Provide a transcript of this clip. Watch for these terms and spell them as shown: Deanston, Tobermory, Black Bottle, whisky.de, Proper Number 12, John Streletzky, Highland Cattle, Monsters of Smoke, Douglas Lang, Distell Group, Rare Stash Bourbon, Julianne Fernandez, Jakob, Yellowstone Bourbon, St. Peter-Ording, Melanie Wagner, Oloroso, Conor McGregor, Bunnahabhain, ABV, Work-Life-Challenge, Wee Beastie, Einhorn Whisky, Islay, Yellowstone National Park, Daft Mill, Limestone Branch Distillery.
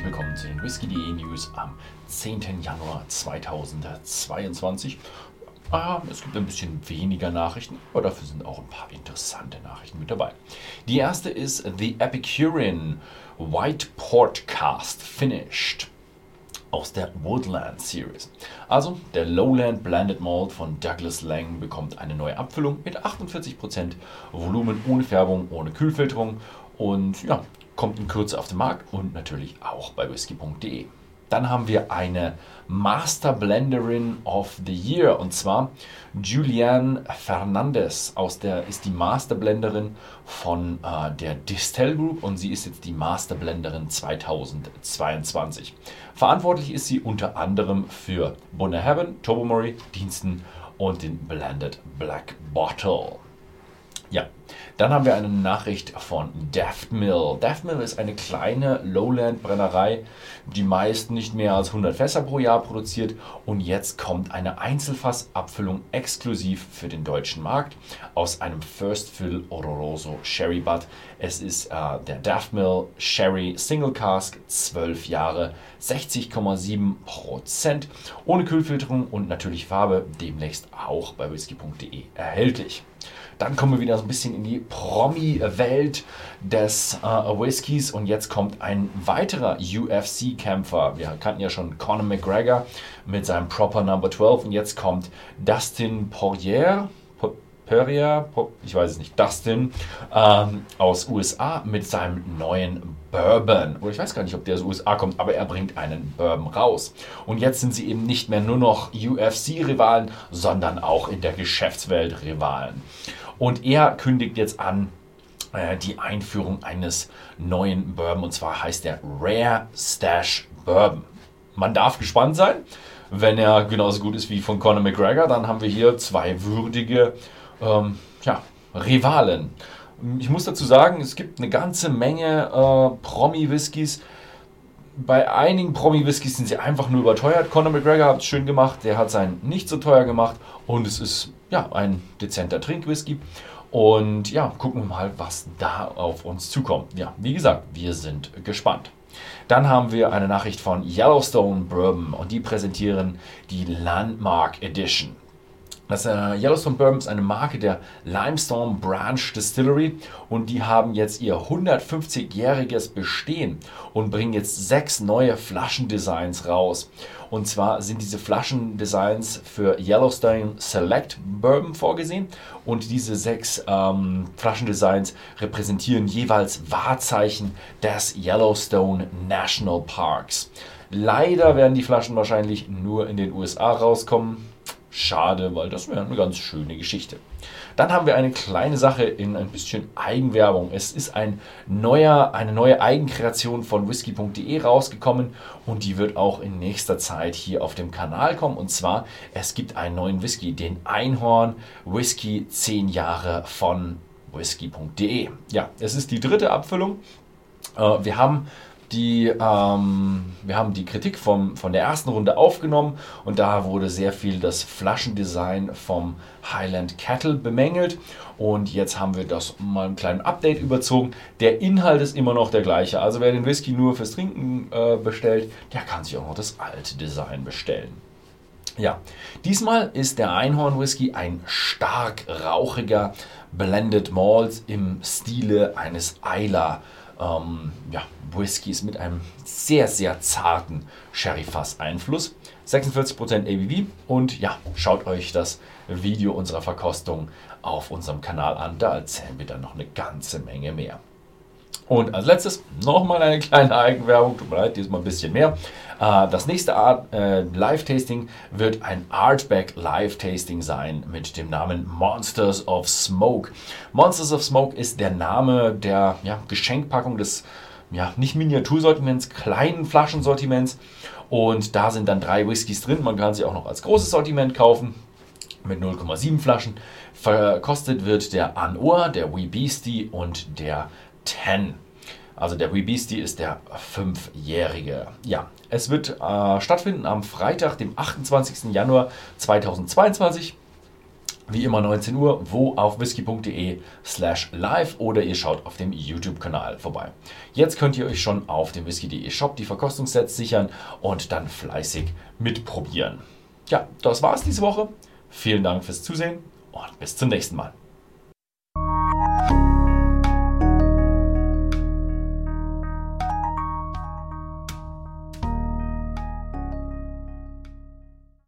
herzlich willkommen zu den Whisky.de News am 10. Januar 2022. Es gibt ein bisschen weniger Nachrichten, aber dafür sind auch ein paar interessante Nachrichten mit dabei. Die erste ist The Epicurean White Port Cast Finished aus der Woodland Series. Also der Lowland Blended Malt von Douglas Lang bekommt eine neue Abfüllung mit 48% Volumen, ohne Färbung, ohne Kühlfilterung und ja, kommt in Kürze auf den Markt und natürlich auch bei whisky.de. Dann haben wir eine Master Blenderin of the Year, und zwar Julianne Fernandez ist die Master Blenderin von der Distell Group, und sie ist jetzt die Master Blenderin 2022. Verantwortlich ist sie unter anderem für Bunnahabhain, Tobermory, Deanston und den Blended Black Bottle. Ja, dann haben wir eine Nachricht von Daft Mill. Daft Mill ist eine kleine Lowland-Brennerei, die meist nicht mehr als 100 Fässer pro Jahr produziert. Und jetzt kommt eine Einzelfassabfüllung exklusiv für den deutschen Markt aus einem First Fill Oloroso Sherry Butt. Es ist der Daft Mill Sherry Single Cask, 12 Jahre, 60,7%, ohne Kühlfilterung und natürlich Farbe, demnächst auch bei whisky.de erhältlich. Dann kommen wir wieder so ein bisschen in die Promi-Welt des Whiskys, und jetzt kommt ein weiterer UFC-Kämpfer. Wir kannten ja schon Conor McGregor mit seinem Proper Number 12, und jetzt kommt Dustin Dustin aus USA mit seinem neuen Bourbon. Oder ich weiß gar nicht, ob der aus USA kommt, aber er bringt einen Bourbon raus. Und jetzt sind sie eben nicht mehr nur noch UFC-Rivalen, sondern auch in der Geschäftswelt Rivalen. Und er kündigt jetzt an die Einführung eines neuen Bourbon, und zwar heißt der Rare Stash Bourbon. Man darf gespannt sein. Wenn er genauso gut ist wie von Conor McGregor, dann haben wir hier zwei würdige Rivalen. Ich muss dazu sagen, es gibt eine ganze Menge Promi-Whiskys. Bei einigen Promi-Whiskys sind sie einfach nur überteuert. Conor McGregor hat es schön gemacht, der hat seinen nicht so teuer gemacht, und es ist ja ein dezenter Trinkwhisky. Und ja, gucken wir mal, was da auf uns zukommt. Ja, wie gesagt, wir sind gespannt. Dann haben wir eine Nachricht von Yellowstone Bourbon, und die präsentieren die Landmark Edition. Das Yellowstone Bourbon ist eine Marke der Limestone Branch Distillery, und die haben jetzt ihr 150-jähriges Bestehen und bringen jetzt 6 neue Flaschendesigns raus. Und zwar sind diese Flaschendesigns für Yellowstone Select Bourbon vorgesehen, und diese 6 Flaschendesigns repräsentieren jeweils Wahrzeichen des Yellowstone National Parks. Leider werden die Flaschen wahrscheinlich nur in den USA rauskommen. Schade, weil das wäre eine ganz schöne Geschichte. Dann haben wir eine kleine Sache in ein bisschen Eigenwerbung. Es ist eine neue Eigenkreation von whisky.de rausgekommen, und die wird auch in nächster Zeit hier auf dem Kanal kommen. Und zwar, es gibt einen neuen Whisky, den Einhorn Whisky 10 Jahre von whisky.de. Ja, es ist die dritte Abfüllung. Wir haben die Kritik von der ersten Runde aufgenommen, und da wurde sehr viel das Flaschendesign vom Highland Cattle bemängelt, und jetzt haben wir das mal einen kleinen Update überzogen. Der Inhalt ist immer noch der gleiche, also wer den Whisky nur fürs Trinken bestellt, der kann sich auch noch das alte Design bestellen. Ja, diesmal ist der Einhorn Whisky ein stark rauchiger Blended Malt im Stile eines Islay Whiskys mit einem sehr, sehr zarten Sherry-Fass-Einfluss. 46% ABV, und ja, schaut euch das Video unserer Verkostung auf unserem Kanal an, da erzählen wir dann noch eine ganze Menge mehr. Und als letztes nochmal eine kleine Eigenwerbung, tut mir leid, diesmal ein bisschen mehr. Das nächste Live-Tasting wird ein Artback-Live-Tasting sein mit dem Namen Monsters of Smoke. Monsters of Smoke ist der Name der Geschenkpackung des nicht Miniatursortiments, kleinen Flaschensortiments. Und da sind dann 3 Whiskys drin, man kann sie auch noch als großes Sortiment kaufen. Mit 0,7 Flaschen verkostet wird der Anoa, der Wee Beastie und der 10. Also der Wee Beastie ist der 5-jährige. Ja, es wird stattfinden am Freitag, dem 28. Januar 2022. wie immer 19 Uhr, wo auf whisky.de/live oder ihr schaut auf dem YouTube-Kanal vorbei. Jetzt könnt ihr euch schon auf dem whisky.de Shop die Verkostungssets sichern und dann fleißig mitprobieren. Ja, das war's diese Woche. Vielen Dank fürs Zusehen und bis zum nächsten Mal.